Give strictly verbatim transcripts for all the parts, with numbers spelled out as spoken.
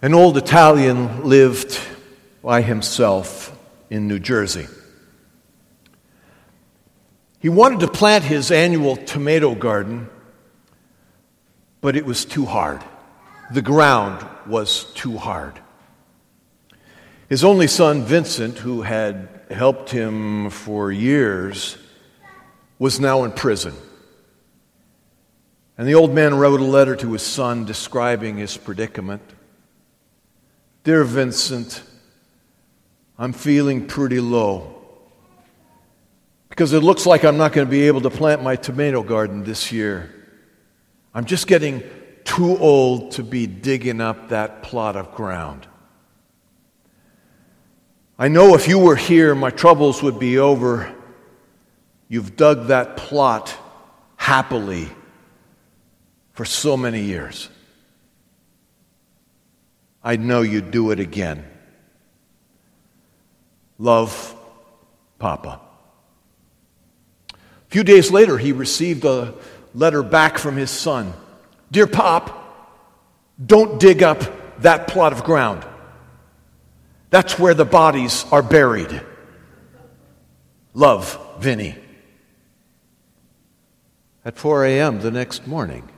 An old Italian lived by himself in New Jersey. He wanted to plant his annual tomato garden, but it was too hard. The ground was too hard. His only son, Vincent, who had helped him for years, was now in prison. And the old man wrote a letter to his son describing his predicament. "Dear Vincent, I'm feeling pretty low because it looks like I'm not going to be able to plant my tomato garden this year. I'm just getting too old to be digging up that plot of ground. I know if you were here, my troubles would be over. You've dug that plot happily for so many years. I know you'd do it again. Love, Papa." A few days later, he received a letter back from his son. "Dear Pop, don't dig up that plot of ground. That's where the bodies are buried. Love, Vinny." At four a.m. the next morning,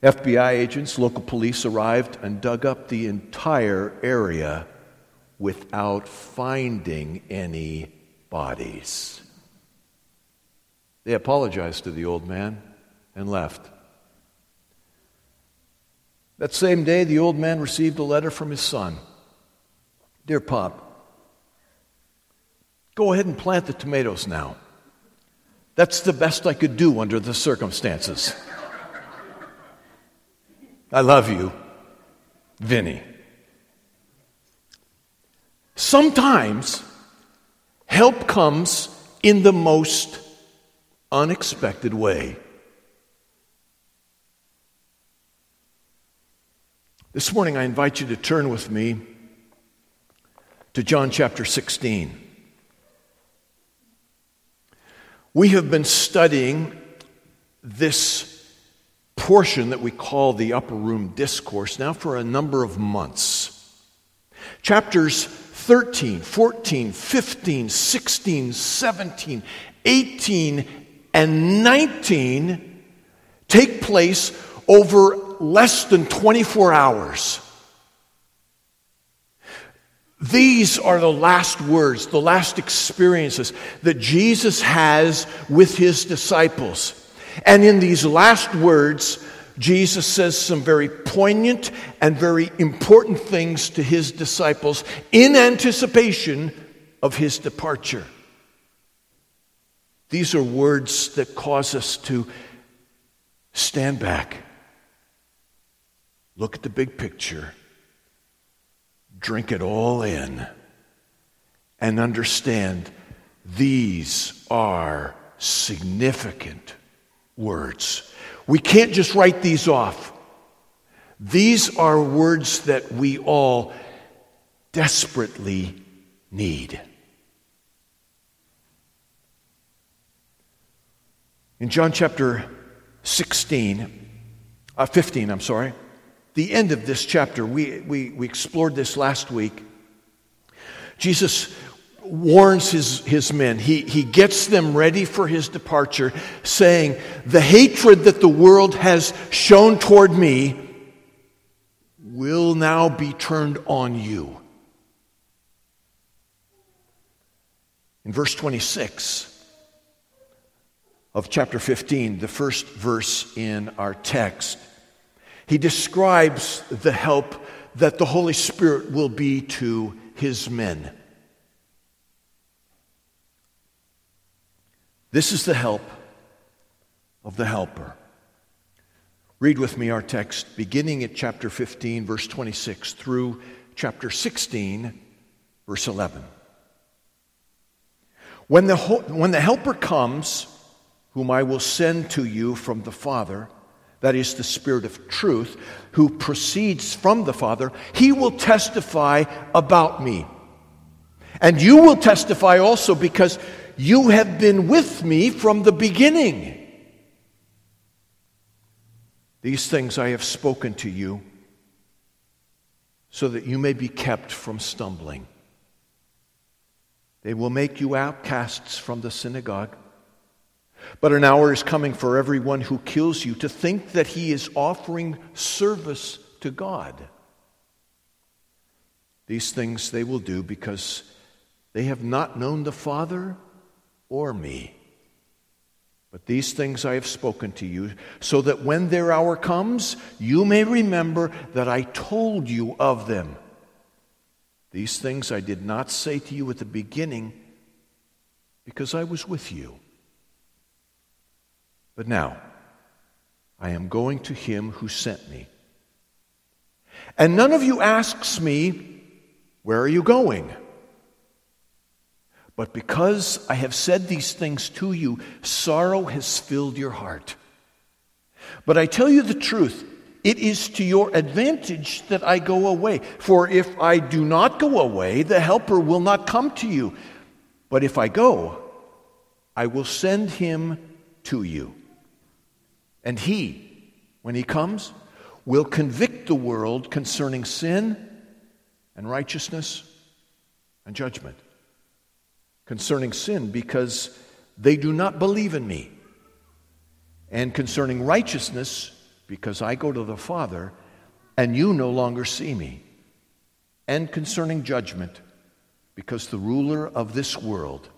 F B I agents, local police arrived and dug up the entire area without finding any bodies. They apologized to the old man and left. That same day, the old man received a letter from his son. "Dear Pop, go ahead and plant the tomatoes now. That's the best I could do under the circumstances. I love you, Vinny." Sometimes help comes in the most unexpected way. This morning, I invite you to turn with me to John chapter sixteen. We have been studying this portion that we call the Upper Room Discourse now for a number of months. Chapters thirteen, fourteen, fifteen, sixteen, seventeen, eighteen, and nineteen take place over less than twenty-four hours. These are the last words, the last experiences that Jesus has with his disciples. And in these last words, Jesus says some very poignant and very important things to his disciples in anticipation of his departure. These are words that cause us to stand back, look at the big picture, drink it all in, and understand these are significant words. We can't just write these off. These are words that we all desperately need. In John chapter sixteen, uh, fifteen, I'm sorry, the end of this chapter, we, we, we explored this last week. Jesus warns his, his men. He, he gets them ready for his departure, saying, "The hatred that the world has shown toward me will now be turned on you." In verse twenty-six of chapter fifteen, the first verse in our text, he describes the help that the Holy Spirit will be to his men. This is the help of the helper. Read with me our text, beginning at chapter fifteen, verse twenty-six, through chapter sixteen, verse eleven. When the, ho- when the helper comes, whom I will send to you from the Father, that is, the Spirit of truth, who proceeds from the Father, he will testify about me. And you will testify also because you have been with me from the beginning. These things I have spoken to you, so that you may be kept from stumbling. They will make you outcasts from the synagogue. But an hour is coming for everyone who kills you to think that he is offering service to God. These things they will do because they have not known the Father or me. But these things I have spoken to you, so that when their hour comes, you may remember that I told you of them. These things I did not say to you at the beginning, because I was with you. But now, I am going to him who sent me. And none of you asks me, where are you going? But because I have said these things to you, sorrow has filled your heart. But I tell you the truth, it is to your advantage that I go away. For if I do not go away, the Helper will not come to you. But if I go, I will send him to you. And he, when he comes, will convict the world concerning sin and righteousness and judgment. Concerning sin, because they do not believe in me. And concerning righteousness, because I go to the Father, and you no longer see me. And concerning judgment, because the ruler of this world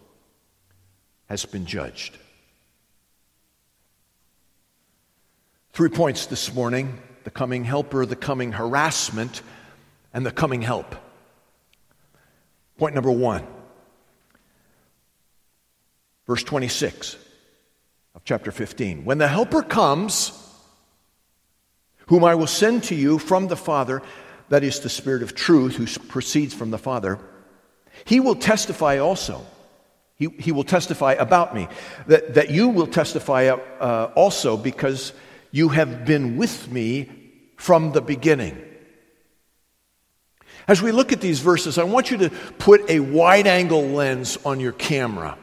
has been judged. Three points this morning: the coming helper, the coming harassment, and the coming help. Point number one. Verse twenty-six of chapter fifteen. When the Helper comes, whom I will send to you from the Father, that is the Spirit of truth who proceeds from the Father, he will testify also. He, he will testify about me. That, that you will testify uh, also because you have been with me from the beginning. As we look at these verses, I want you to put a wide-angle lens on your camera.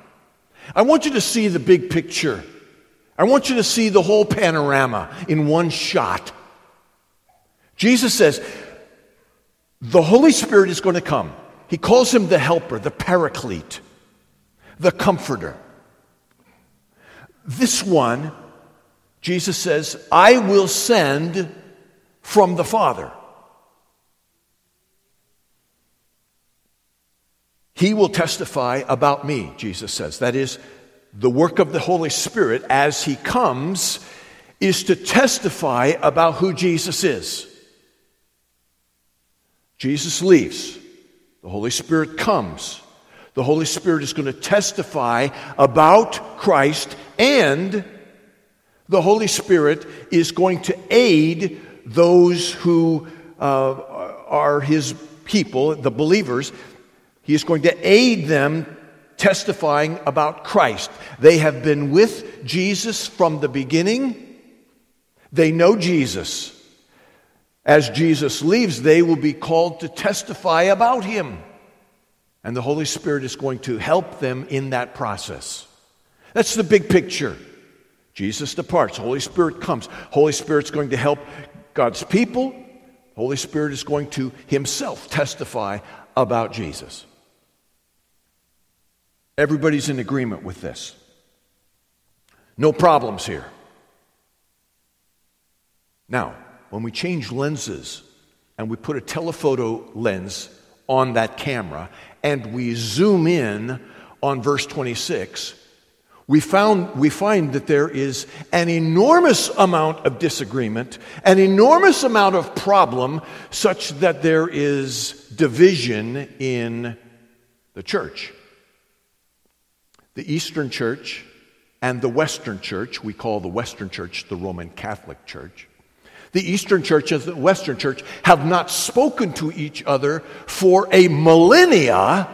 I want you to see the big picture. I want you to see the whole panorama in one shot. Jesus says, the Holy Spirit is going to come. He calls him the helper, the paraclete, the comforter. This one, Jesus says, I will send from the Father. He will testify about me, Jesus says. That is, the work of the Holy Spirit as he comes is to testify about who Jesus is. Jesus leaves. The Holy Spirit comes. The Holy Spirit is going to testify about Christ, and the Holy Spirit is going to aid those who uh, are his people, the believers. He is going to aid them testifying about Christ. They have been with Jesus from the beginning. They know Jesus. As Jesus leaves, they will be called to testify about him. And the Holy Spirit is going to help them in that process. That's the big picture. Jesus departs. Holy Spirit comes. Holy Spirit's going to help God's people. Holy Spirit is going to himself testify about Jesus. Everybody's in agreement with this. No problems here. Now, when we change lenses and we put a telephoto lens on that camera and we zoom in on verse twenty-six, we found we find that there is an enormous amount of disagreement, an enormous amount of problem, such that there is division in the church. The Eastern Church and the Western Church, we call the Western Church the Roman Catholic Church. The Eastern Church and the Western Church have not spoken to each other for a millennia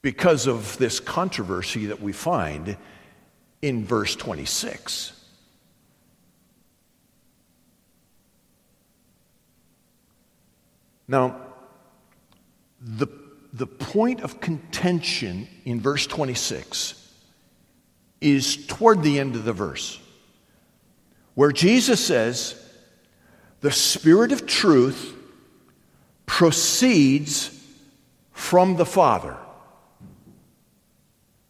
because of this controversy that we find in verse twenty-six. Now, the, the point of contention in verse twenty-six is toward the end of the verse, where Jesus says, the Spirit of truth proceeds from the Father.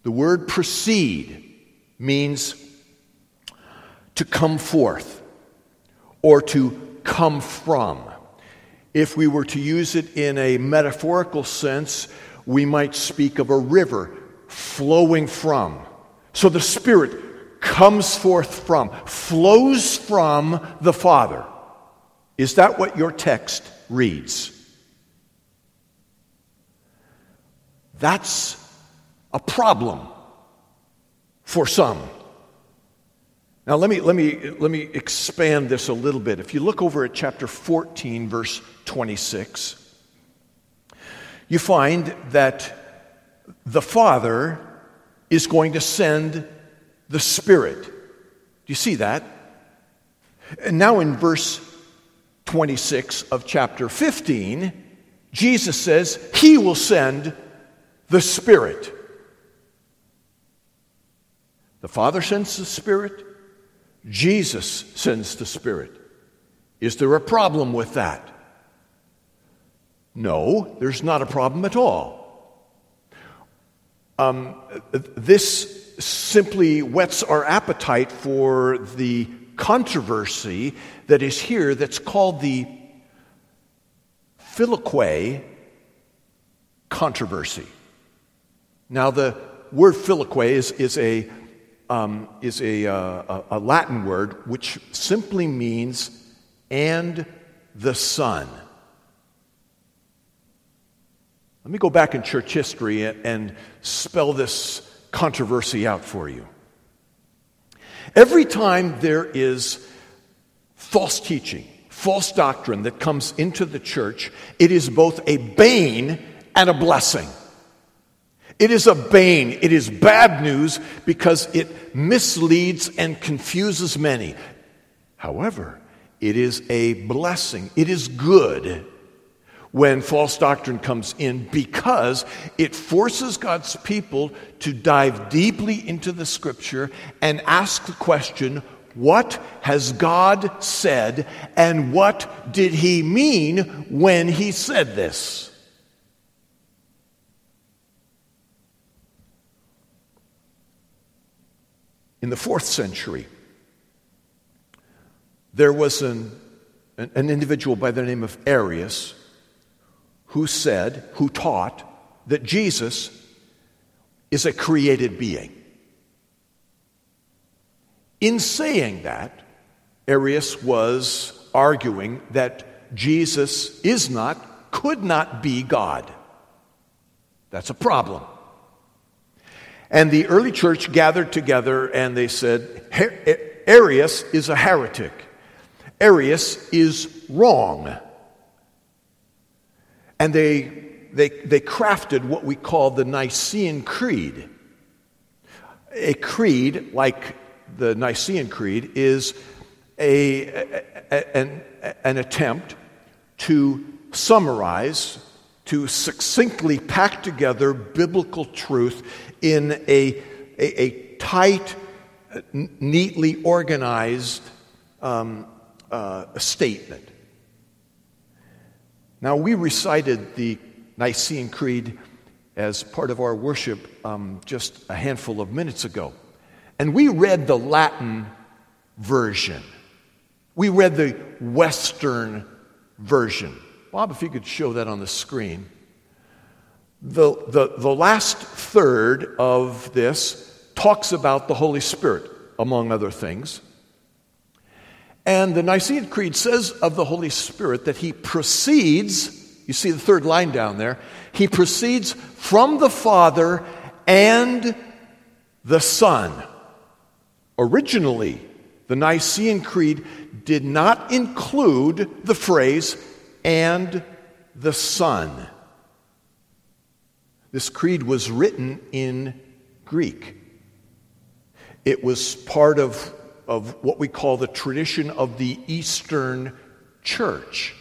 The word proceed means to come forth or to come from. If we were to use it in a metaphorical sense, we might speak of a river flowing from. So the Spirit comes forth from, flows from the Father. Is that what your text reads? That's a problem for some. Now let me let me let me expand this a little bit. If you look over at chapter fourteen, verse twenty-six, you find that the Father is going to send the Spirit. Do you see that? And now in verse twenty-six of chapter fifteen, Jesus says he will send the Spirit. The Father sends the Spirit. Jesus sends the Spirit. Is there a problem with that? No, there's not a problem at all. Um, this simply whets our appetite for the controversy that is here that's called the Filioque controversy. Now, the word Filioque is, is a Um, is a, uh, a Latin word which simply means "and the Son." Let me go back in church history and spell this controversy out for you. Every time there is false teaching, false doctrine that comes into the church, it is both a bane and a blessing. It is a bane. It is bad news because it misleads and confuses many. However, it is a blessing. It is good when false doctrine comes in because it forces God's people to dive deeply into the Scripture and ask the question, what has God said and what did he mean when he said this? In the fourth century, there was an, an individual by the name of Arius who said, who taught, that Jesus is a created being. In saying that, Arius was arguing that Jesus is not, could not be God. That's a problem. And the early church gathered together and they said, Arius is a heretic. Arius is wrong. And they, they, they crafted what we call the Nicene Creed. A creed, like the Nicene Creed, is a, a, an, an attempt to summarize, to succinctly pack together biblical truth in a, a, a tight, neatly organized um, uh, statement. Now, we recited the Nicene Creed as part of our worship um, just a handful of minutes ago, and we read the Latin version. We read the Western version. Bob, if you could show that on the screen. The, the, the last third of this talks about the Holy Spirit, among other things. And the Nicene Creed says of the Holy Spirit that he proceeds, you see the third line down there, he proceeds from the Father and the Son. Originally, the Nicene Creed did not include the phrase and the Son. This creed was written in Greek. It was part of, of what we call the tradition of the Eastern Church.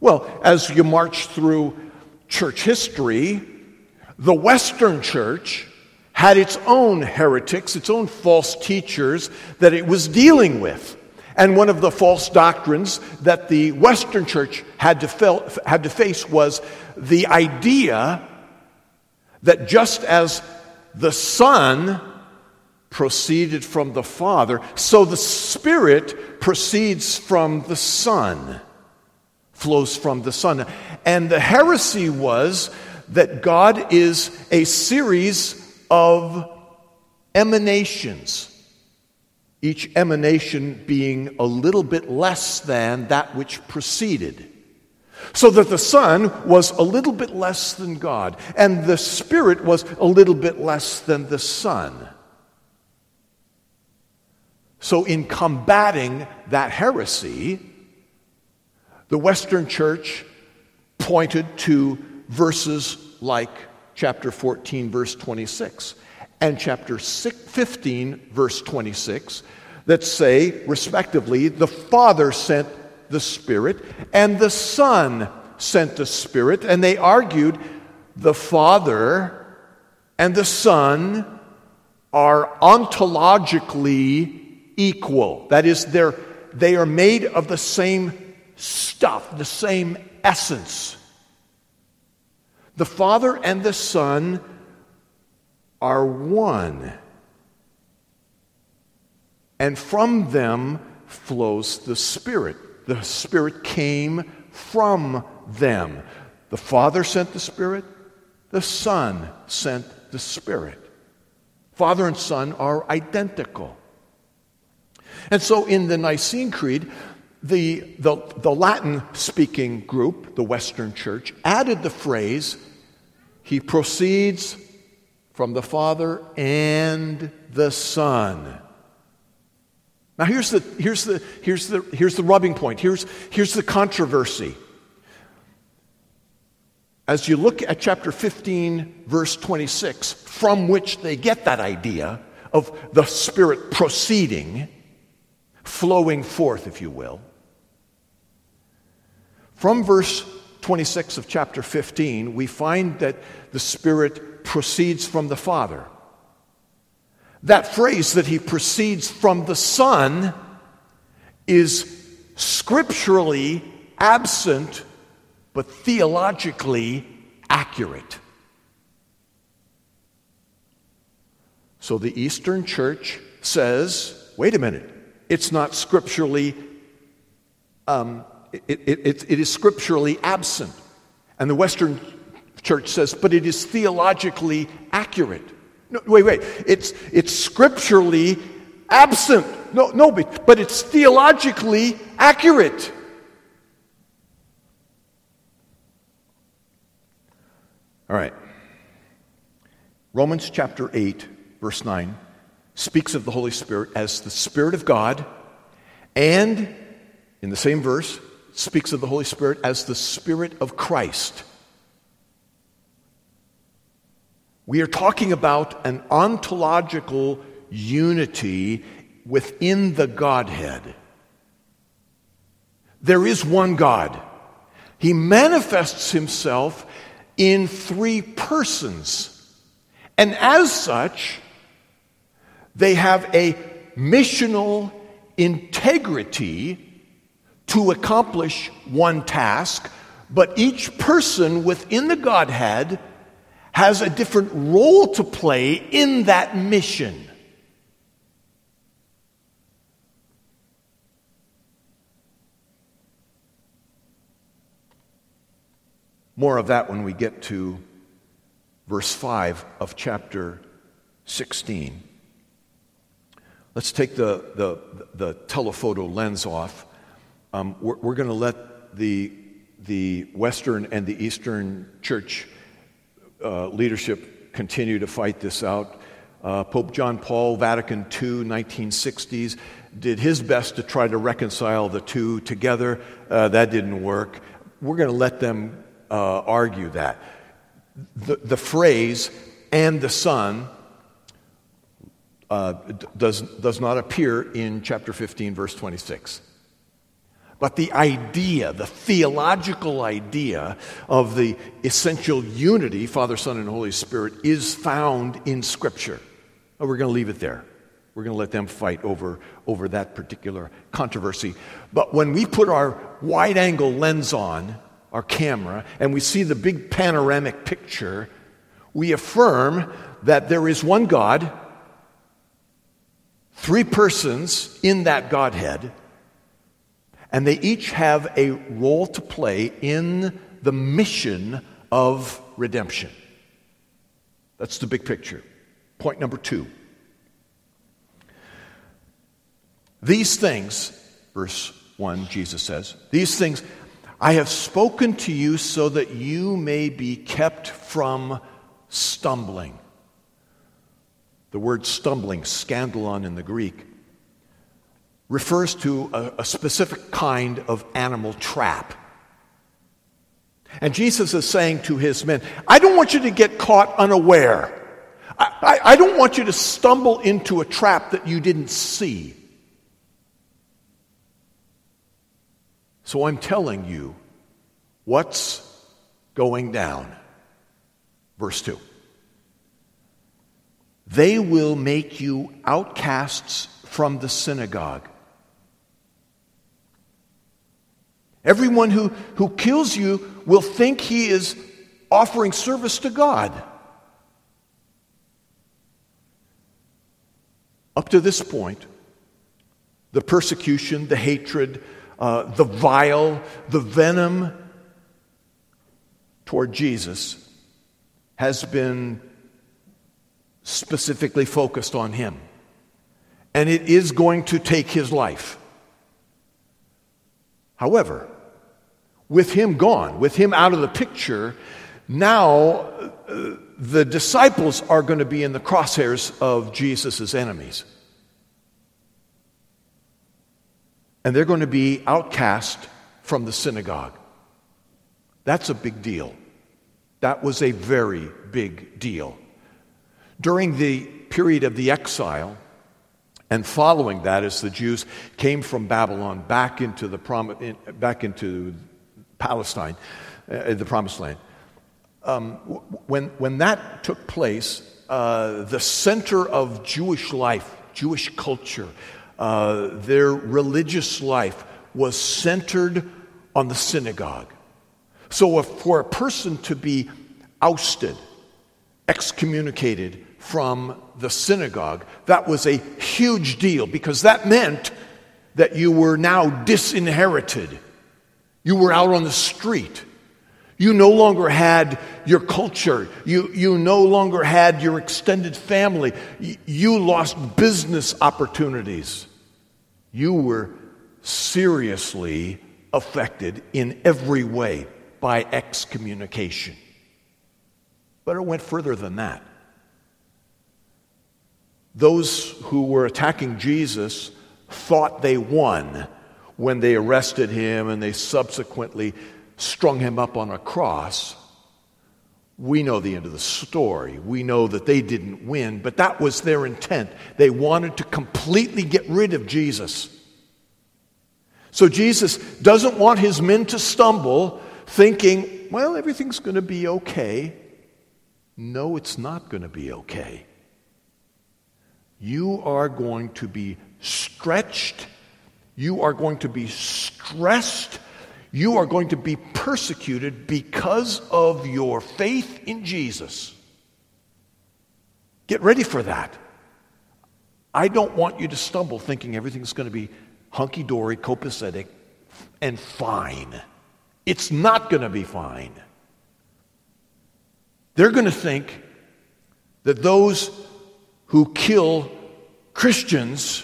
Well, as you march through church history, the Western Church had its own heretics, its own false teachers that it was dealing with. And one of the false doctrines that the Western church had to, fel- had to face was the idea that just as the Son proceeded from the Father, so the Spirit proceeds from the Son, flows from the Son. And the heresy was that God is a series of emanations, each emanation being a little bit less than that which preceded. So that the Son was a little bit less than God, and the Spirit was a little bit less than the Son. So in combating that heresy, the Western Church pointed to verses like chapter fourteen, verse twenty-six, and chapter fifteen, verse twenty-six, that say, respectively, the Father sent the Spirit, and the Son sent the Spirit, and they argued the Father and the Son are ontologically equal. That is, they're, they are made of the same stuff, the same essence. The Father and the Son are one, and from them flows the Spirit. The Spirit came from them. The Father sent the Spirit. The Son sent the Spirit. Father and Son are identical. And so in the Nicene Creed, the, the, the Latin-speaking group, the Western Church, added the phrase, He proceeds from the Father and the Son. Now here's the here's the here's the here's the rubbing point. Here's here's the controversy. As you look at chapter fifteen, verse twenty-six, from which they get that idea of the Spirit proceeding, flowing forth, if you will. From verse twenty-six of chapter fifteen, we find that the Spirit proceeds from the Father. That phrase that he proceeds from the Son is scripturally absent, but theologically accurate. So the Eastern Church says, wait a minute, it's not scripturally, um, it, it, it, it is scripturally absent. And the Western Church says, but it is theologically accurate. No, wait, wait. It's it's scripturally absent. No, no, but, but it's theologically accurate. All right. Romans chapter eight, verse nine, speaks of the Holy Spirit as the Spirit of God, and in the same verse, speaks of the Holy Spirit as the Spirit of Christ. We are talking about an ontological unity within the Godhead. There is one God. He manifests himself in three persons. And as such, they have a missional integrity to accomplish one task, but each person within the Godhead has a different role to play in that mission. More of that when we get to verse five of chapter sixteen. Let's take the, the, the telephoto lens off. Um, we're we're going to let the, the Western and the Eastern Church Uh, leadership continue to fight this out. Uh, Pope John Paul, Vatican two, nineteen sixties, did his best to try to reconcile the two together. Uh, that didn't work. We're going to let them uh, argue that. The, the phrase, and the Son, uh, does, does not appear in chapter fifteen, verse twenty-six. But the idea, the theological idea of the essential unity, Father, Son, and Holy Spirit, is found in Scripture. We're going to leave it there. We're going to let them fight over, over that particular controversy. But when we put our wide-angle lens on, our camera, and we see the big panoramic picture, we affirm that there is one God, three persons in that Godhead, and they each have a role to play in the mission of redemption. That's the big picture. Point number two. These things, verse one, Jesus says, these things I have spoken to you so that you may be kept from stumbling. The word stumbling, scandalon in the Greek, refers to a, a specific kind of animal trap. And Jesus is saying to his men, I don't want you to get caught unaware. I, I, I don't want you to stumble into a trap that you didn't see. So I'm telling you what's going down. Verse two. They will make you outcasts from the synagogue. Everyone who, who kills you will think he is offering service to God. Up to this point, the persecution, the hatred, Uh, the vile, the venom toward Jesus has been specifically focused on him. And it is going to take his life. However, with him gone, with him out of the picture, now uh, the disciples are going to be in the crosshairs of Jesus' enemies. And they're going to be outcast from the synagogue. That's a big deal. That was a very big deal. During the period of the exile, and following that, as the Jews came from Babylon back into the prom- back into Palestine, uh, the Promised Land, um, when when that took place, uh, the center of Jewish life, Jewish culture, Uh, their religious life was centered on the synagogue. So if, for a person to be ousted, excommunicated from the synagogue, that was a huge deal because that meant that you were now disinherited. You were out on the street. You no longer had your culture. You, you no longer had your extended family. You, you lost business opportunities. You were seriously affected in every way by excommunication. But it went further than that. Those who were attacking Jesus thought they won when they arrested him and they subsequently strung him up on a cross. We know the end of the story. We know that they didn't win, but that was their intent. They wanted to completely get rid of Jesus. So Jesus doesn't want his men to stumble, thinking, well, everything's going to be okay. No, it's not going to be okay. You are going to be stretched. You are going to be stressed. You are going to be persecuted because of your faith in Jesus. Get ready for that. I don't want you to stumble thinking everything's going to be hunky-dory, copacetic, and fine. It's not going to be fine. They're going to think that those who kill Christians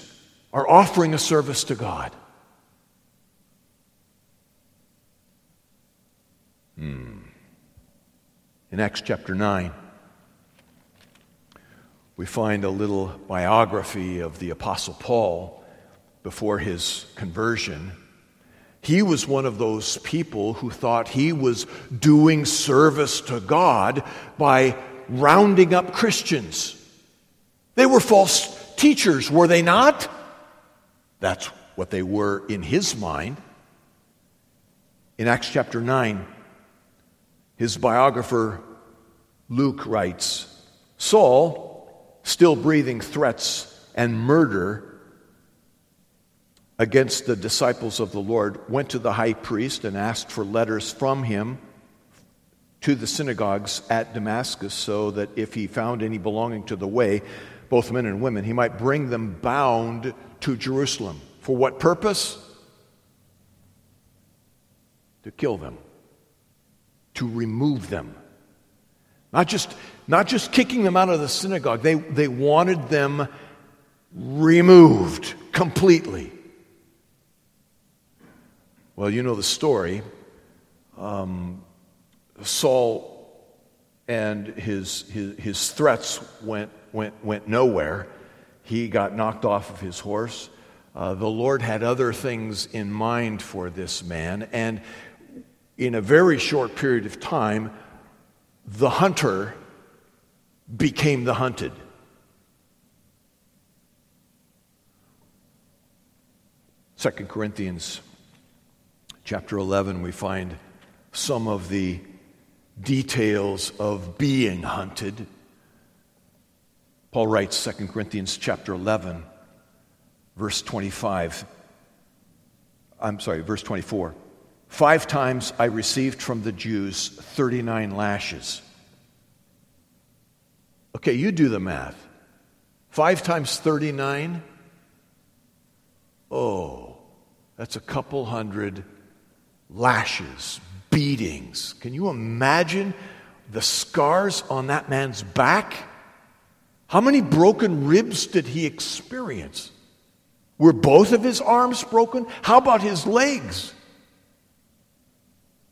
are offering a service to God. Hmm. In Acts chapter nine, we find a little biography of the Apostle Paul before his conversion. He was one of those people who thought he was doing service to God by rounding up Christians. They were false teachers, were they not? That's what they were in his mind. In Acts chapter nine, his biographer, Luke, writes, Saul, still breathing threats and murder against the disciples of the Lord, went to the high priest and asked for letters from him to the synagogues at Damascus, so that if he found any belonging to the way, both men and women, he might bring them bound to Jerusalem. For what purpose? To kill them, to remove them. Not just, not just kicking them out of the synagogue. They, they wanted them removed completely. Well, you know the story. Um, Saul and his, his his threats went went went nowhere. He got knocked off of his horse. Uh, the Lord had other things in mind for this man, and in a very short period of time, the hunter became the hunted. Second Corinthians chapter eleven, we find some of the details of being hunted. Paul writes, Second Corinthians chapter eleven, verse twenty-five. I'm sorry, verse twenty-four. Five times I received from the Jews thirty-nine lashes. Okay, you do the math. Five times thirty-nine? Oh, that's a couple hundred lashes, beatings. Can you imagine the scars on that man's back? How many broken ribs did he experience? Were both of his arms broken? How about his legs?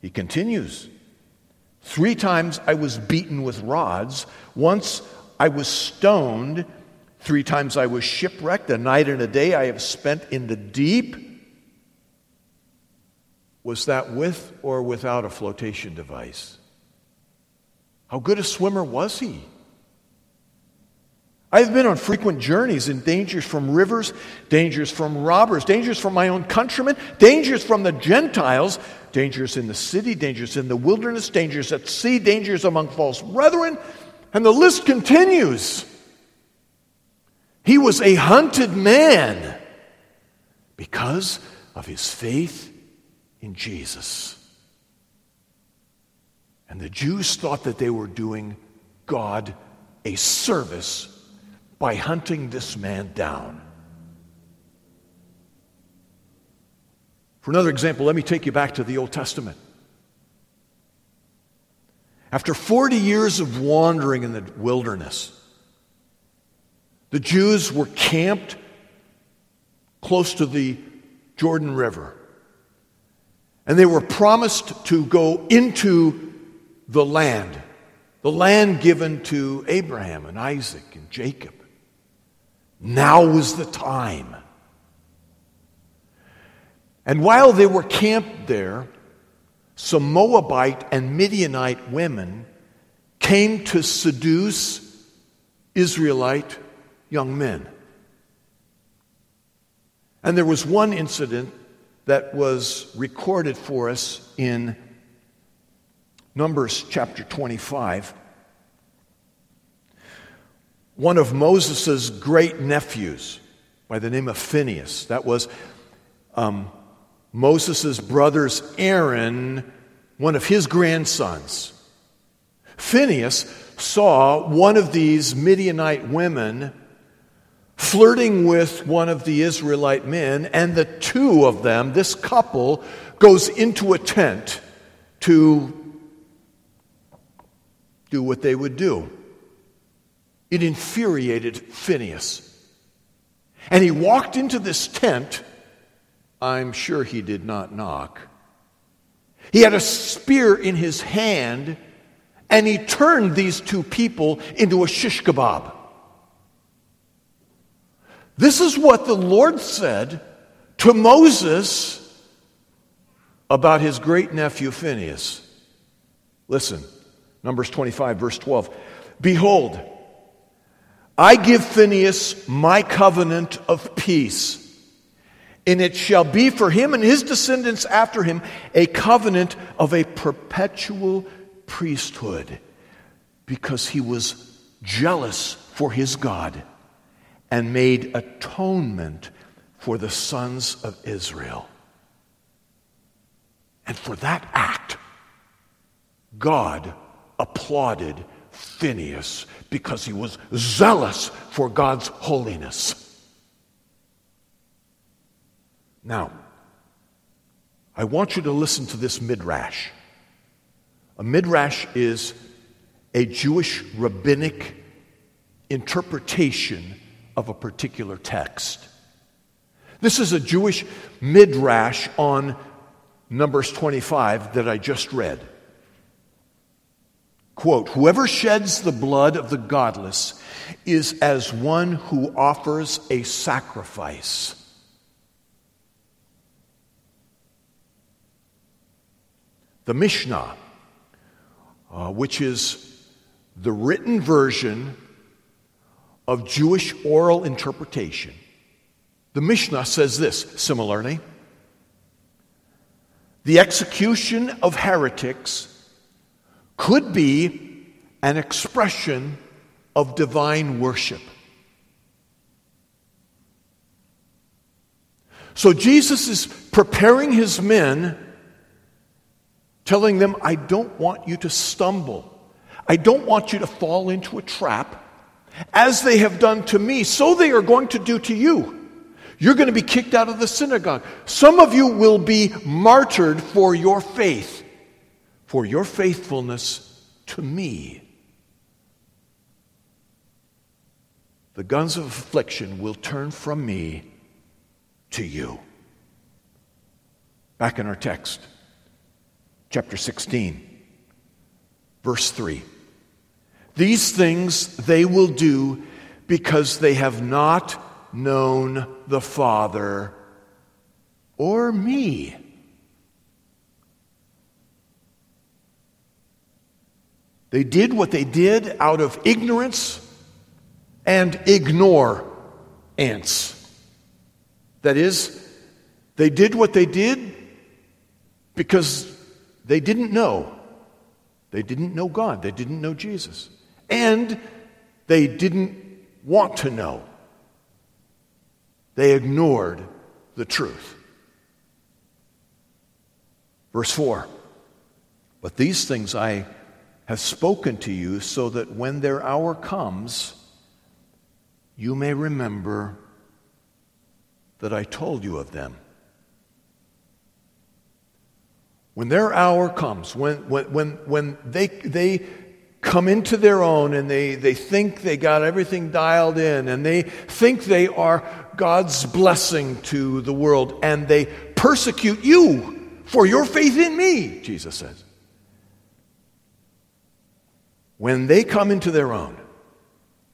He continues. Three times I was beaten with rods. Once I was stoned. Three times I was shipwrecked. A night and a day I have spent in the deep. Was that with or without a flotation device? How good a swimmer was he? I have been on frequent journeys in dangers from rivers, dangers from robbers, dangers from my own countrymen, dangers from the Gentiles, dangers in the city, dangers in the wilderness, dangers at sea, dangers among false brethren, and the list continues. He was a hunted man because of his faith in Jesus. And the Jews thought that they were doing God a service by hunting this man down. For another example, let me take you back to the Old Testament. After forty years of wandering in the wilderness, the Jews were camped close to the Jordan River, and they were promised to go into the land, the land given to Abraham and Isaac and Jacob. Now was the time. And while they were camped there, some Moabite and Midianite women came to seduce Israelite young men. And there was one incident that was recorded for us in Numbers chapter twenty-five. One of Moses' great nephews by the name of Phinehas, that was um, Moses' brother's Aaron, one of his grandsons. Phinehas saw one of these Midianite women flirting with one of the Israelite men, and the two of them, this couple, goes into a tent to do what they would do. It infuriated Phinehas. And he walked into this tent. I'm sure he did not knock. He had a spear in his hand, and he turned these two people into a shish kebab. This is what the Lord said to Moses about his great nephew Phinehas. Listen, Numbers twenty-five, verse twelve. Behold, I give Phinehas my covenant of peace, and it shall be for him and his descendants after him a covenant of a perpetual priesthood, because he was jealous for his God and made atonement for the sons of Israel. And for that act, God applauded Phinehas because he was zealous for God's holiness. Now, I want you to listen to this midrash. A midrash is a Jewish rabbinic interpretation of a particular text. This is a Jewish midrash on Numbers twenty-five that I just read. Quote, "Whoever sheds the blood of the godless is as one who offers a sacrifice." The Mishnah, uh, which is the written version of Jewish oral interpretation, the Mishnah says this similarly: the execution of heretics could be an expression of divine worship. So Jesus is preparing his men, telling them, I don't want you to stumble. I don't want you to fall into a trap. As they have done to me, so they are going to do to you. You're going to be kicked out of the synagogue. Some of you will be martyred for your faith, for your faithfulness to me. The guns of affliction will turn from me to you. Back in our text, chapter sixteen, verse three. These things they will do because they have not known the Father or me. They did what they did out of ignorance and ignore ants. That is, they did what they did because they didn't know. They didn't know God. They didn't know Jesus. And they didn't want to know. They ignored the truth. Verse four, but these things I have spoken to you so that when their hour comes, you may remember that I told you of them. When their hour comes, when when when, when they they come into their own and they, they think they got everything dialed in and they think they are God's blessing to the world and they persecute you for your faith in me, Jesus says. When they come into their own,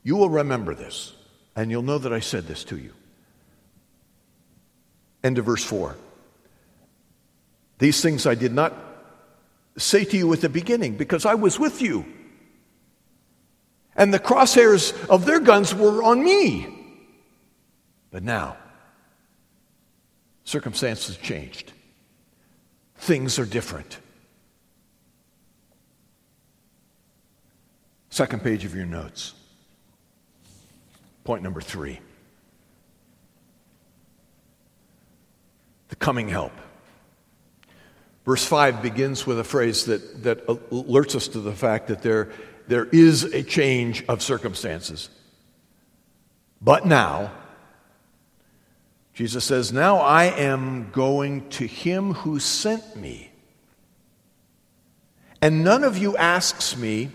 you will remember this and you'll know that I said this to you. End of verse four. These things I did not say to you at the beginning because I was with you. And the crosshairs of their guns were on me. But now, circumstances changed. Things are different. Second page of your notes. Point number three. The coming help. Verse five begins with a phrase that, that alerts us to the fact that there, there is a change of circumstances. But now, Jesus says, now I am going to him who sent me. And none of you asks me,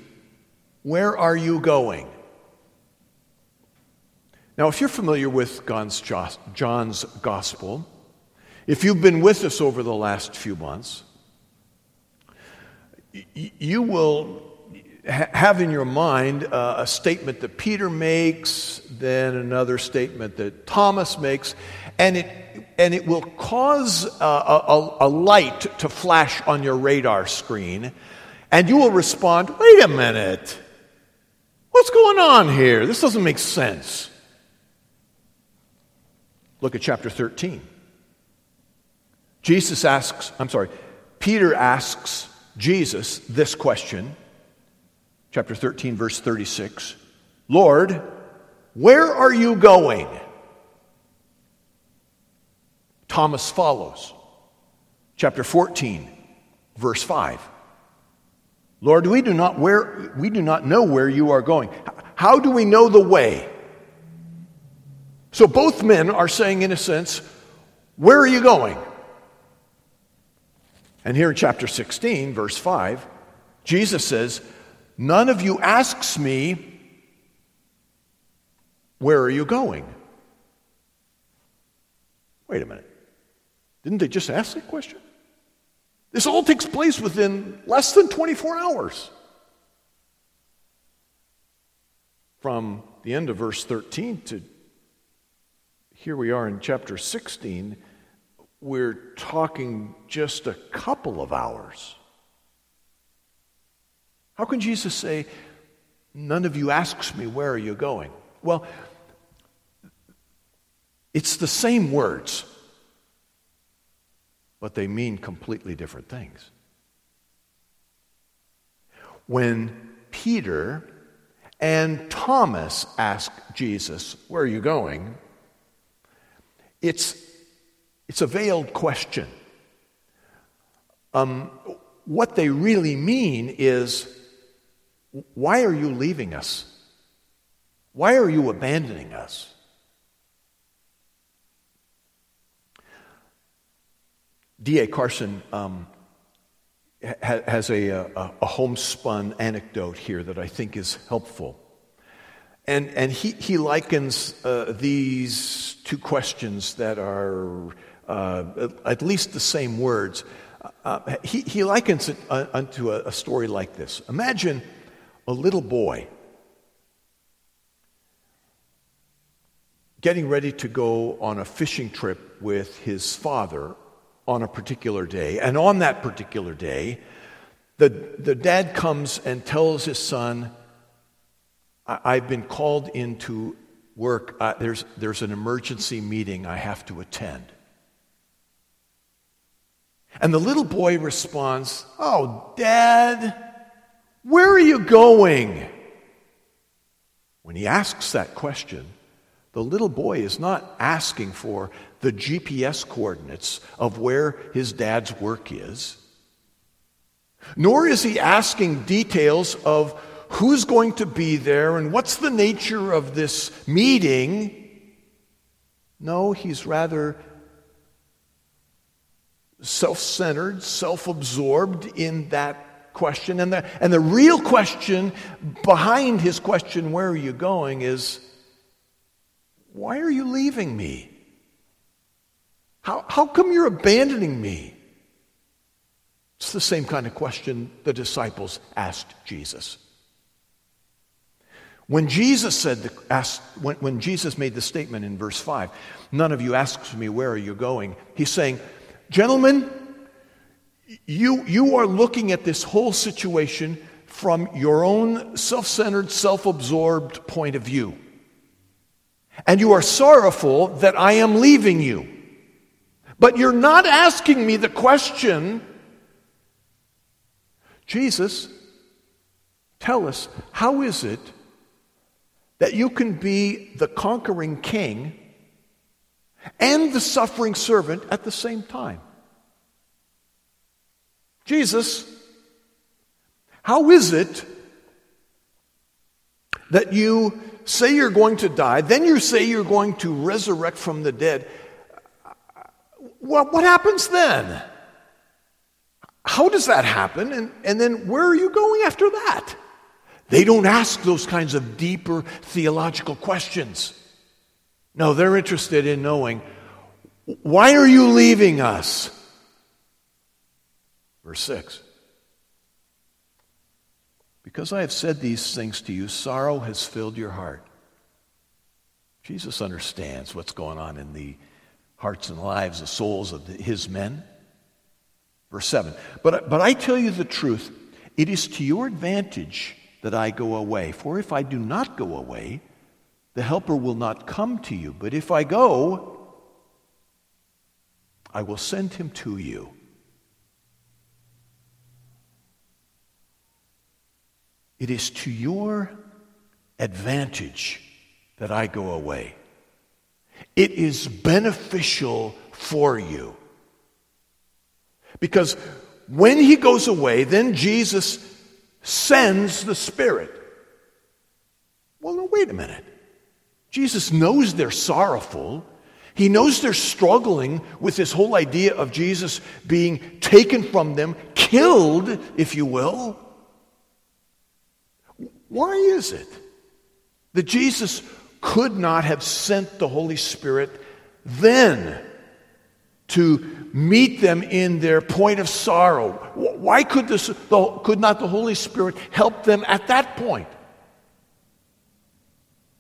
where are you going? Now, if you're familiar with John's, John's gospel, if you've been with us over the last few months, you will have in your mind a statement that Peter makes, then another statement that Thomas makes, and it and it will cause a, a, a light to flash on your radar screen, and you will respond, wait a minute, what's going on here? This doesn't make sense. Look at chapter thirteen. Jesus asks, I'm sorry, Peter asks Jesus this question, chapter thirteen, verse thirty-six, Lord, Where are you going? Thomas follows. Chapter fourteen, verse five. Lord, we do not where we do not know where you are going. How do we know the way? So both men are saying, in a sense, where are you going? And here in chapter sixteen, verse five, Jesus says, none of you asks me, where are you going? Wait a minute. Didn't they just ask that question? This all takes place within less than twenty-four hours. From the end of verse thirteen to here we are in chapter sixteen, we're talking just a couple of hours. How can Jesus say, none of you asks me, where are you going? Well, it's the same words, but they mean completely different things. When Peter and Thomas ask Jesus, where are you going? It's it's a veiled question. Um, what they really mean is, why are you leaving us? Why are you abandoning us? D. A. Carson um, ha- has a, a, a homespun anecdote here that I think is helpful. And and he, he likens uh, these two questions that are uh, at least the same words. Uh, he, he likens it uh, unto a, a story like this. Imagine a little boy getting ready to go on a fishing trip with his father on a particular day. And on that particular day, the, the dad comes and tells his son, I've been called into work. Uh, there's, there's an emergency meeting I have to attend. And the little boy responds, oh, Dad, where are you going? When he asks that question, the little boy is not asking for the G P S coordinates of where his dad's work is, nor is he asking details of who's going to be there, and what's the nature of this meeting? No, he's rather self-centered, self-absorbed in that question. And the, and the real question behind his question, where are you going, is, why are you leaving me? How, how come you're abandoning me? It's the same kind of question the disciples asked Jesus. When Jesus said, the, asked, when, when Jesus made the statement in verse five, none of you asks me, where are you going? He's saying, gentlemen, you, you are looking at this whole situation from your own self-centered, self-absorbed point of view. And you are sorrowful that I am leaving you. But you're not asking me the question, Jesus, tell us, how is it that you can be the conquering king and the suffering servant at the same time? Jesus, how is it that you say you're going to die, then you say you're going to resurrect from the dead? What, what happens then? How does that happen? And, and then where are you going after that? They don't ask those kinds of deeper theological questions. No, they're interested in knowing, why are you leaving us? Verse six. Because I have said these things to you, sorrow has filled your heart. Jesus understands what's going on in the hearts and lives, the souls of his men. Verse seven. But, but I tell you the truth, it is to your advantage that I go away. For if I do not go away, the helper will not come to you. But if I go, I will send him to you. It is to your advantage that I go away. It is beneficial for you. Because when he goes away, then Jesus sends the Spirit. Well, no, wait a minute. Jesus knows they're sorrowful. He knows they're struggling with this whole idea of Jesus being taken from them, killed, if you will. Why is it that Jesus could not have sent the Holy Spirit then to meet them in their point of sorrow? Why could this, the, could not the Holy Spirit help them at that point?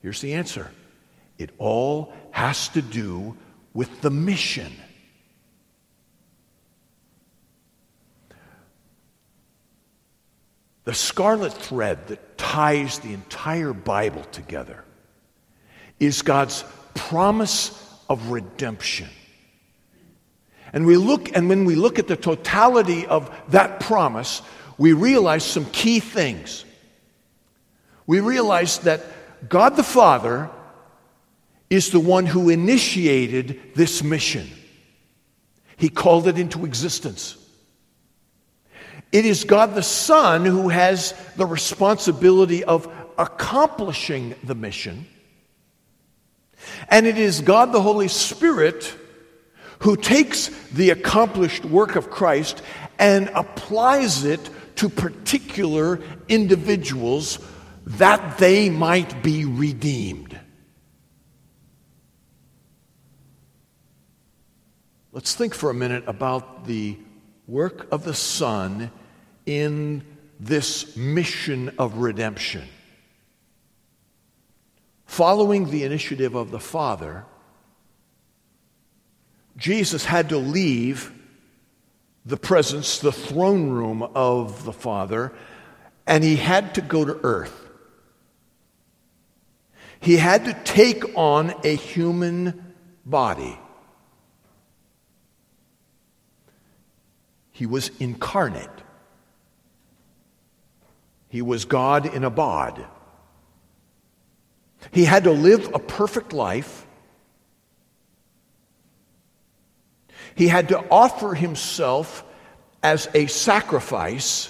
Here's the answer. It all has to do with the mission. The scarlet thread that ties the entire Bible together is God's promise of redemption. And we look, and when we look at the totality of that promise, we realize some key things. We realize that God the Father is the one who initiated this mission. He called it into existence. It is God the Son who has the responsibility of accomplishing the mission. And it is God the Holy Spirit who takes the accomplished work of Christ and applies it to particular individuals that they might be redeemed. Let's think for a minute about the work of the Son in this mission of redemption. Following the initiative of the Father, Jesus had to leave the presence, the throne room of the Father, and he had to go to earth. He had to take on a human body. He was incarnate. He was God in a bod. He had to live a perfect life. He had to offer himself as a sacrifice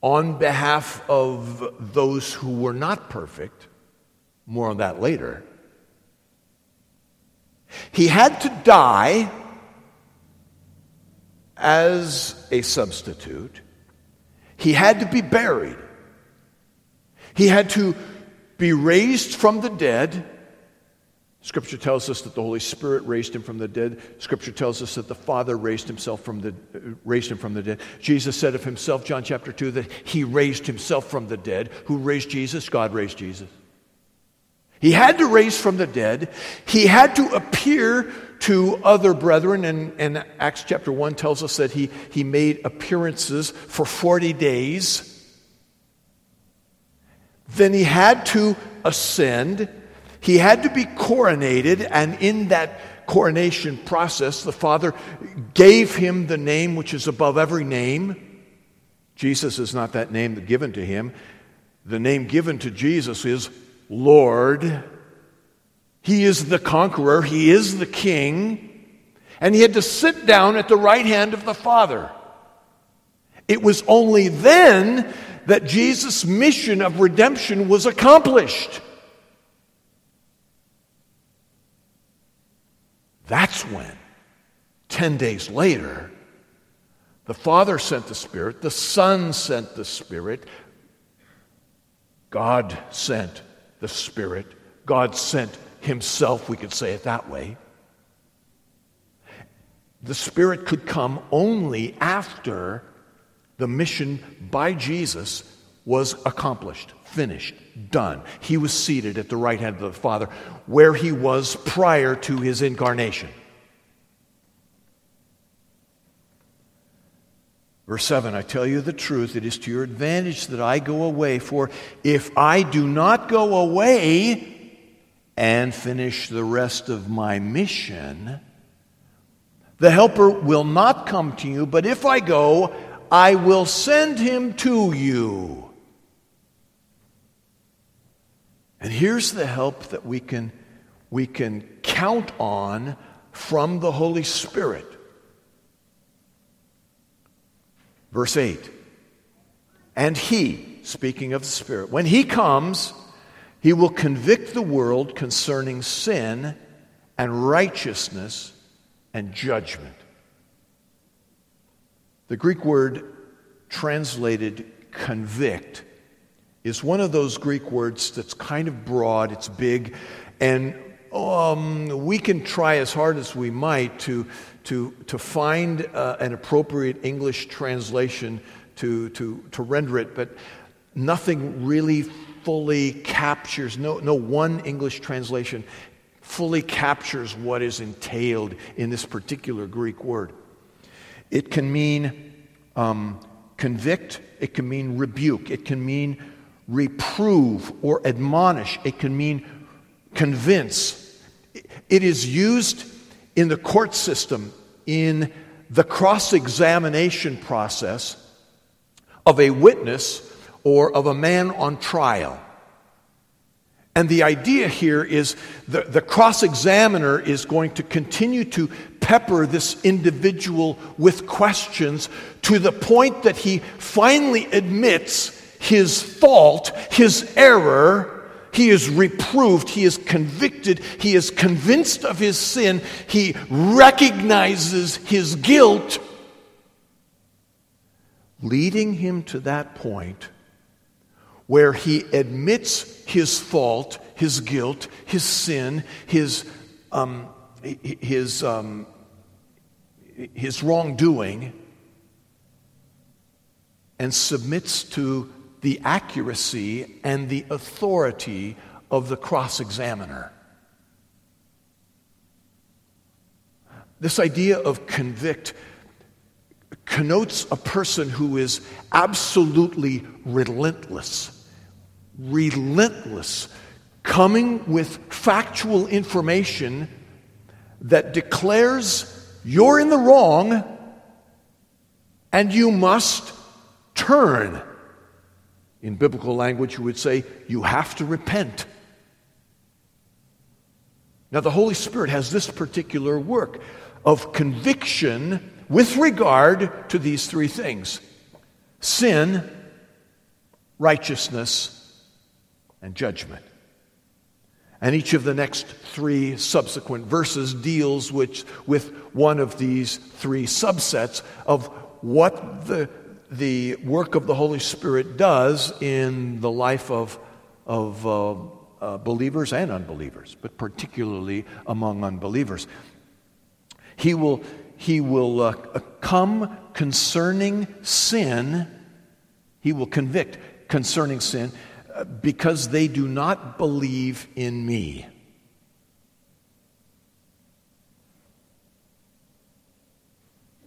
on behalf of those who were not perfect. More on that later. He had to die as a substitute. He had to be buried. He had to be raised from the dead. Scripture tells us that the Holy Spirit raised him from the dead. Scripture tells us that the Father raised himself from the uh, raised him from the dead. Jesus said of himself, John chapter two, that he raised himself from the dead. Who raised Jesus? God raised Jesus. He had to raise from the dead. He had to appear to other brethren, and, and Acts chapter one tells us that he, he made appearances for forty days. Then he had to ascend. He had to be coronated, and in that coronation process, the Father gave him the name which is above every name. Jesus is not that name given to him. The name given to Jesus is Lord. He is the conqueror. He is the king. And he had to sit down at the right hand of the Father. It was only then that Jesus' mission of redemption was accomplished. That's when, ten days later, the Father sent the Spirit, the Son sent the Spirit, God sent the Spirit, God sent Himself, we could say it that way. The Spirit could come only after the mission by Jesus was accomplished, finished, done. He was seated at the right hand of the Father where he was prior to his incarnation. Verse seven, I tell you the truth, it is to your advantage that I go away, for if I do not go away and finish the rest of my mission, the Helper will not come to you, but if I go, I will send him to you. And here's the help that we can we can count on from the Holy Spirit. Verse eight. And he, speaking of the Spirit, when he comes, he will convict the world concerning sin and righteousness and judgment. The Greek word translated convict is one of those Greek words that's kind of broad, it's big, and um, we can try as hard as we might to to to find uh, an appropriate English translation to to to render it, but nothing really fully captures. No, no one English translation fully captures what is entailed in this particular Greek word. It can mean um, convict. It can mean rebuke. It can mean reprove or admonish. It can mean convince. It is used in the court system in the cross-examination process of a witness or of a man on trial. And the idea here is the, the cross-examiner is going to continue to pepper this individual with questions to the point that he finally admits his fault, his error. He is reproved, he is convicted, he is convinced of his sin, he recognizes his guilt, leading him to that point where he admits his fault, his guilt, his sin, his um, his um, his wrongdoing, and submits to the accuracy and the authority of the cross-examiner. This idea of convict connotes a person who is absolutely relentless. Relentless, coming with factual information that declares you're in the wrong and you must turn. In biblical language, you would say you have to repent. Now, the Holy Spirit has this particular work of conviction with regard to these three things: sin, righteousness, and judgment. And each of the next three subsequent verses deals with, with one of these three subsets of what the, the work of the Holy Spirit does in the life of, of uh, uh, believers and unbelievers, but particularly among unbelievers. He will, he will uh, come concerning sin, he will convict concerning sin, because they do not believe in me.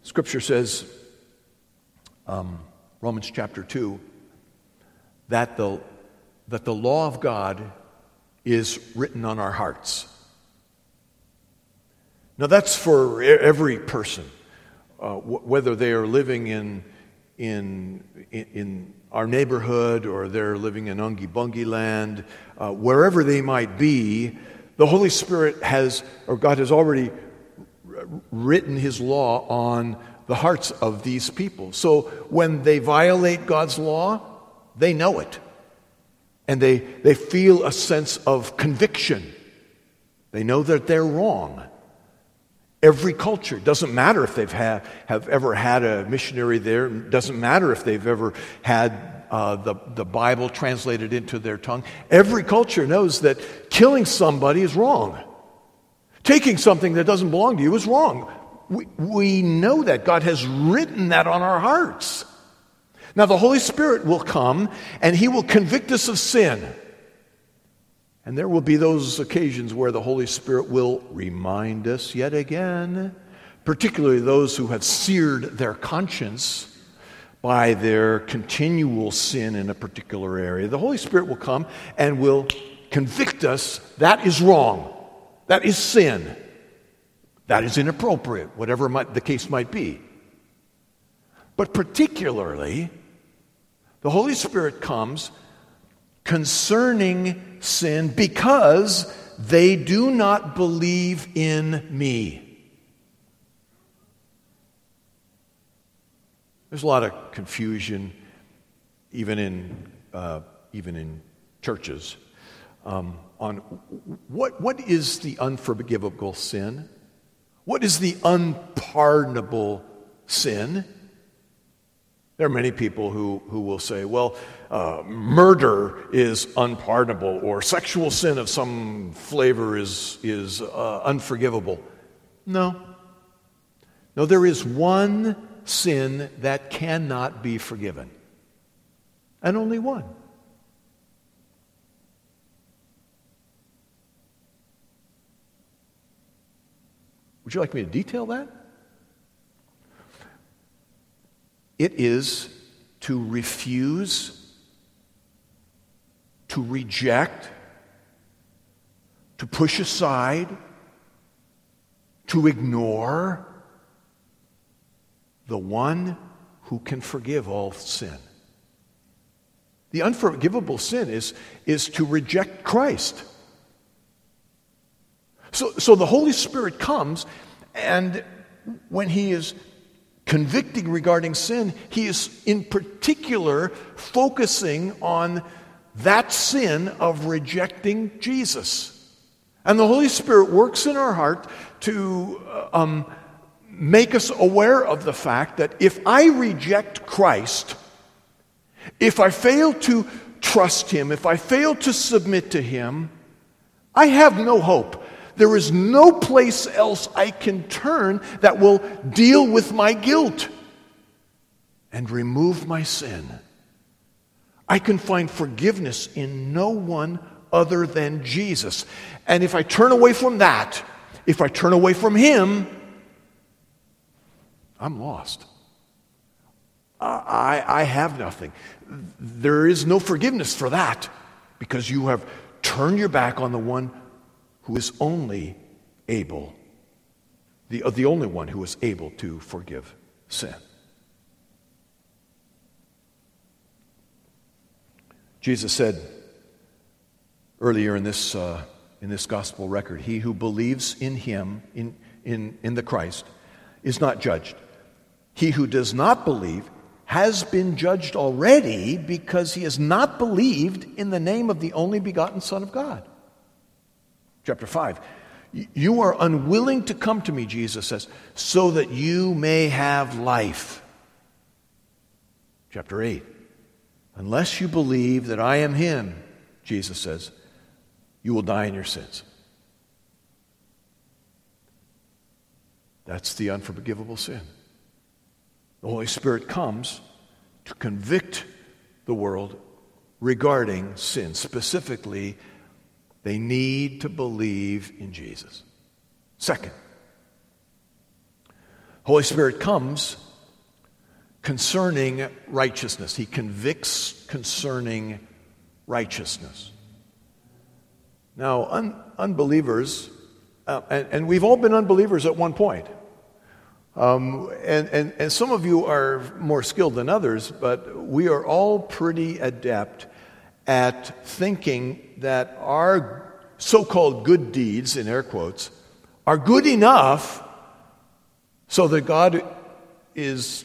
Scripture says, um, Romans chapter two, that the, that the law of God is written on our hearts. Now that's for every person, uh, wh- whether they are living in in in our neighborhood or they're living in Ungie Bungie land, uh, wherever they might be, the Holy Spirit has, or God has already written his law on the hearts of these people. So when they violate God's law, they know it. And they, they feel a sense of conviction. They know that they're wrong. Every culture, doesn't matter if they've have, have ever had a missionary there, doesn't matter if they've ever had uh, the, the Bible translated into their tongue. Every culture knows that killing somebody is wrong. Taking something that doesn't belong to you is wrong. We, we know that. God has written that on our hearts. Now the Holy Spirit will come and he will convict us of sin. And there will be those occasions where the Holy Spirit will remind us yet again, particularly those who have seared their conscience by their continual sin in a particular area. The Holy Spirit will come and will convict us. That is wrong. That is sin. That is inappropriate, whatever might, the case might be. But particularly, the Holy Spirit comes concerning sin because they do not believe in me. There's a lot of confusion, even in uh, even in churches, um, on what what is the unforgivable sin, what is the unpardonable sin. There are many people who, who will say, well, uh, murder is unpardonable, or sexual sin of some flavor is, is uh, unforgivable. No. No, there is one sin that cannot be forgiven, and only one. Would you like me to detail that? It is to refuse, to reject, to push aside, to ignore the one who can forgive all sin. The unforgivable sin is, is to reject Christ. So, so the Holy Spirit comes, and when He is convicting regarding sin, He is in particular focusing on that sin of rejecting Jesus. And the Holy Spirit works in our heart to um, make us aware of the fact that if I reject Christ, if I fail to trust Him, if I fail to submit to Him, I have no hope. There is no place else I can turn that will deal with my guilt and remove my sin. I can find forgiveness in no one other than Jesus. And if I turn away from that, if I turn away from Him, I'm lost. I, I have nothing. There is no forgiveness for that, because you have turned your back on the one who is only able, the, the only one who is able to forgive sin. Jesus said earlier in this uh, in this gospel record, he who believes in him, in, in, in the Christ, is not judged. He who does not believe has been judged already, because he has not believed in the name of the only begotten Son of God. Chapter five, you are unwilling to come to me, Jesus says, so that you may have life. Chapter eight, unless you believe that I am Him, Jesus says, you will die in your sins. That's the unforgivable sin. The Holy Spirit comes to convict the world regarding sin, specifically they need to believe in Jesus. Second, Holy Spirit comes concerning righteousness. He convicts concerning righteousness. Now, un- unbelievers, uh, and, and we've all been unbelievers at one point. Um, and, and, and some of you are more skilled than others, but we are all pretty adept at thinking that our so-called good deeds, in air quotes, are good enough so that God is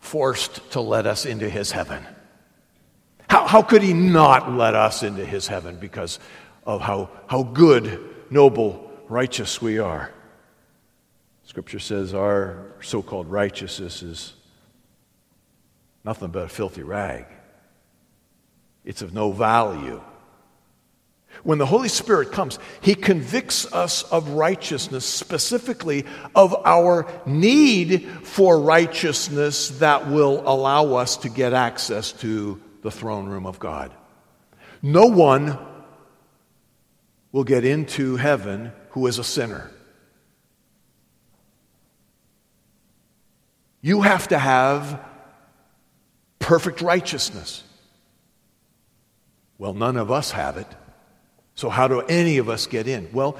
forced to let us into His heaven. How, how could He not let us into His heaven because of how, how good, noble, righteous we are? Scripture says our so-called righteousness is nothing but a filthy rag. It's of no value. When the Holy Spirit comes, He convicts us of righteousness, specifically of our need for righteousness that will allow us to get access to the throne room of God. No one will get into heaven who is a sinner. You have to have perfect righteousness. Well, none of us have it, so how do any of us get in? Well,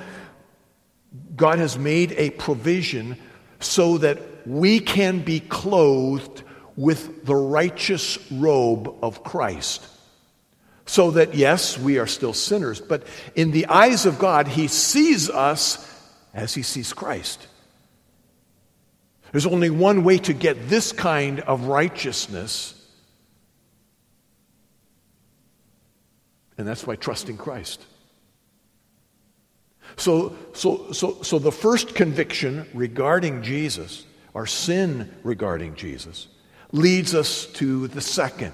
God has made a provision so that we can be clothed with the righteous robe of Christ. So that, yes, we are still sinners, but in the eyes of God, he sees us as he sees Christ. There's only one way to get this kind of righteousness, and that's by trusting Christ. So, so, so, so the first conviction regarding Jesus, our sin regarding Jesus, leads us to the second,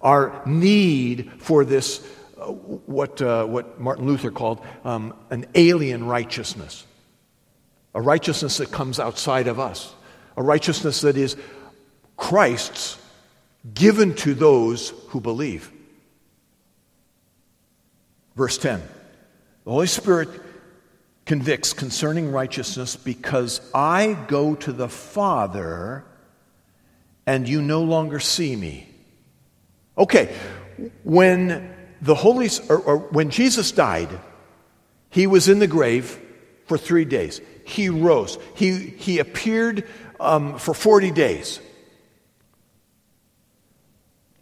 our need for this, uh, what uh, what Martin Luther called um, an alien righteousness, a righteousness that comes outside of us, a righteousness that is Christ's, given to those who believe. Verse ten, the Holy Spirit convicts concerning righteousness because I go to the Father and you no longer see me. Okay, when the Holy or, or when Jesus died, he was in the grave for three days. He rose. He he appeared um, for forty days.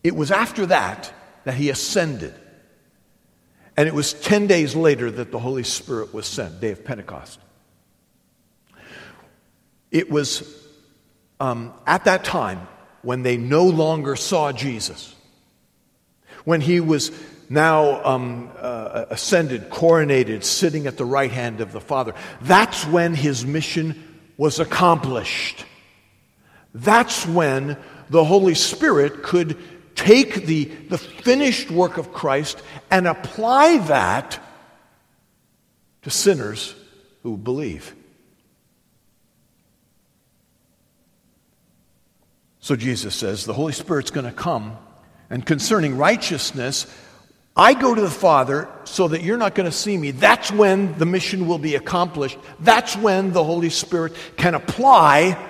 It was after that that he ascended. And it was ten days later that the Holy Spirit was sent, day of Pentecost. It was um, at that time when they no longer saw Jesus, when he was now um, uh, ascended, coronated, sitting at the right hand of the Father. That's when his mission was accomplished. That's when the Holy Spirit could take the, the finished work of Christ and apply that to sinners who believe. So Jesus says, the Holy Spirit's going to come, and concerning righteousness, I go to the Father so that you're not going to see me. That's when the mission will be accomplished. That's when the Holy Spirit can apply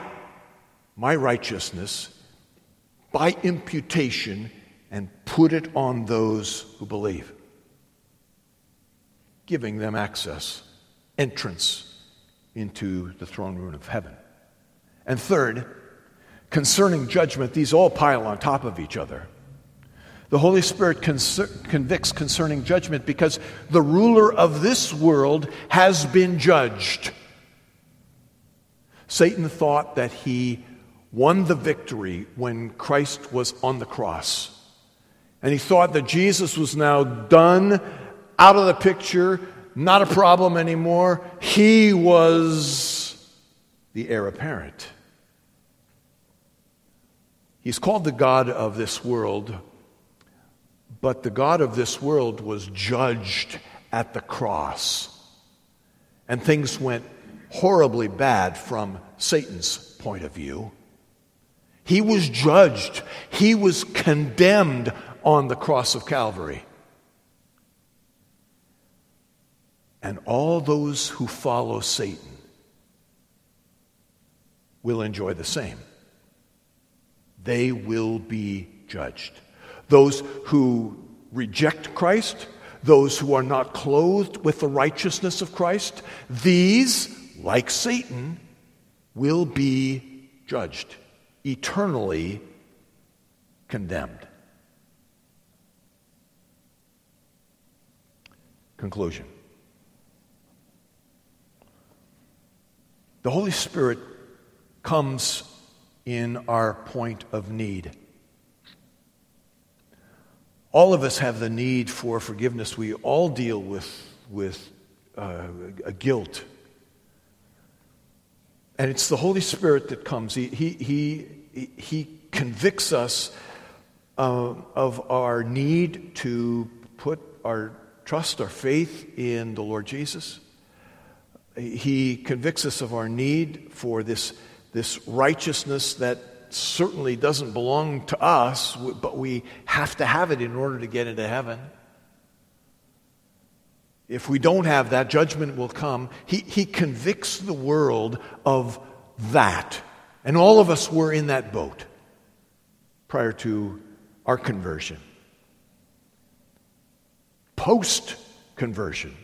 my righteousness by imputation and put it on those who believe, giving them access, entrance into the throne room of heaven. And third, concerning judgment, these all pile on top of each other. The Holy Spirit convicts concerning judgment because the ruler of this world has been judged. Satan thought that he won the victory when Christ was on the cross. And he thought that Jesus was now done, out of the picture, not a problem anymore. He was the heir apparent. He's called the God of this world, but the God of this world was judged at the cross. And things went horribly bad from Satan's point of view. He was judged. He was condemned on the cross of Calvary. And all those who follow Satan will enjoy the same. They will be judged. Those who reject Christ, those who are not clothed with the righteousness of Christ, these, like Satan, will be judged. Eternally condemned. Conclusion. The Holy Spirit comes in our point of need. All of us have the need for forgiveness. We all deal with, with uh, a guilt. And it's the Holy Spirit that comes. He, he, he He convicts us uh, of our need to put our trust, our faith in the Lord Jesus. He convicts us of our need for this, this righteousness that certainly doesn't belong to us, but we have to have it in order to get into heaven. If we don't have that, judgment will come. He, he convicts the world of that. And all of us were in that boat prior to our conversion. Post-conversion,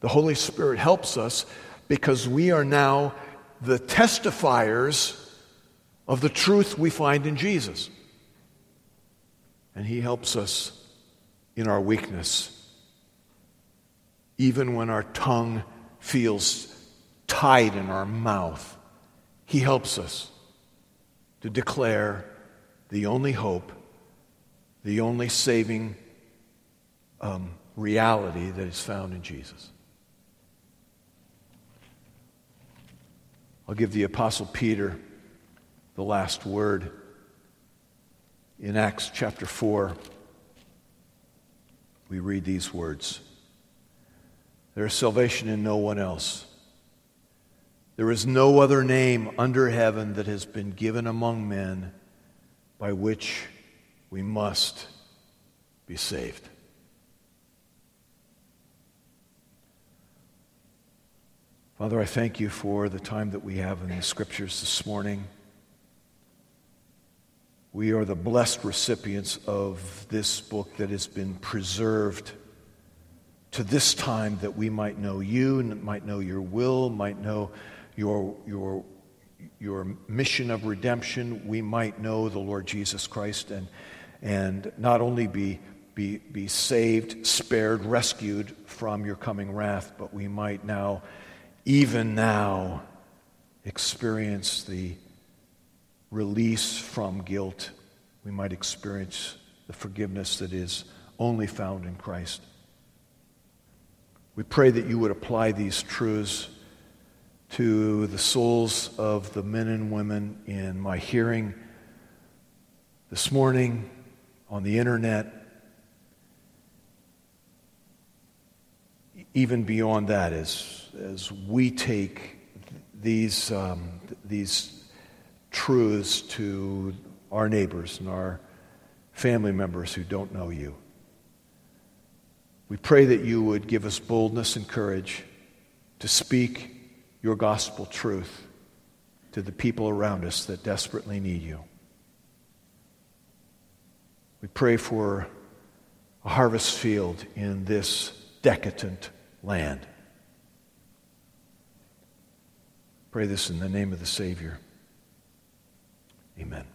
the Holy Spirit helps us because we are now the testifiers of the truth we find in Jesus. And he helps us in our weakness, even when our tongue feels tied in our mouth. He helps us to declare the only hope, the only saving um, reality that is found in Jesus. I'll give the Apostle Peter the last word in Acts chapter four. We read these words. There is salvation in no one else. There is no other name under heaven that has been given among men by which we must be saved. Father, I thank you for the time that we have in the Scriptures this morning. We are the blessed recipients of this book that has been preserved to this time, that we might know you, might know your will, might know your, your, your mission of redemption. We might know the Lord Jesus Christ and, and not only be, be, be saved, spared, rescued from your coming wrath, but we might now, even now, experience the release from guilt. We might experience the forgiveness that is only found in Christ. We pray that you would apply these truths to the souls of the men and women in my hearing this morning, on the internet, even beyond that, as, as we take these, um, these truths to our neighbors and our family members who don't know you. We pray that you would give us boldness and courage to speak your gospel truth to the people around us that desperately need you. We pray for a harvest field in this decadent land. Pray this in the name of the Savior. Amen.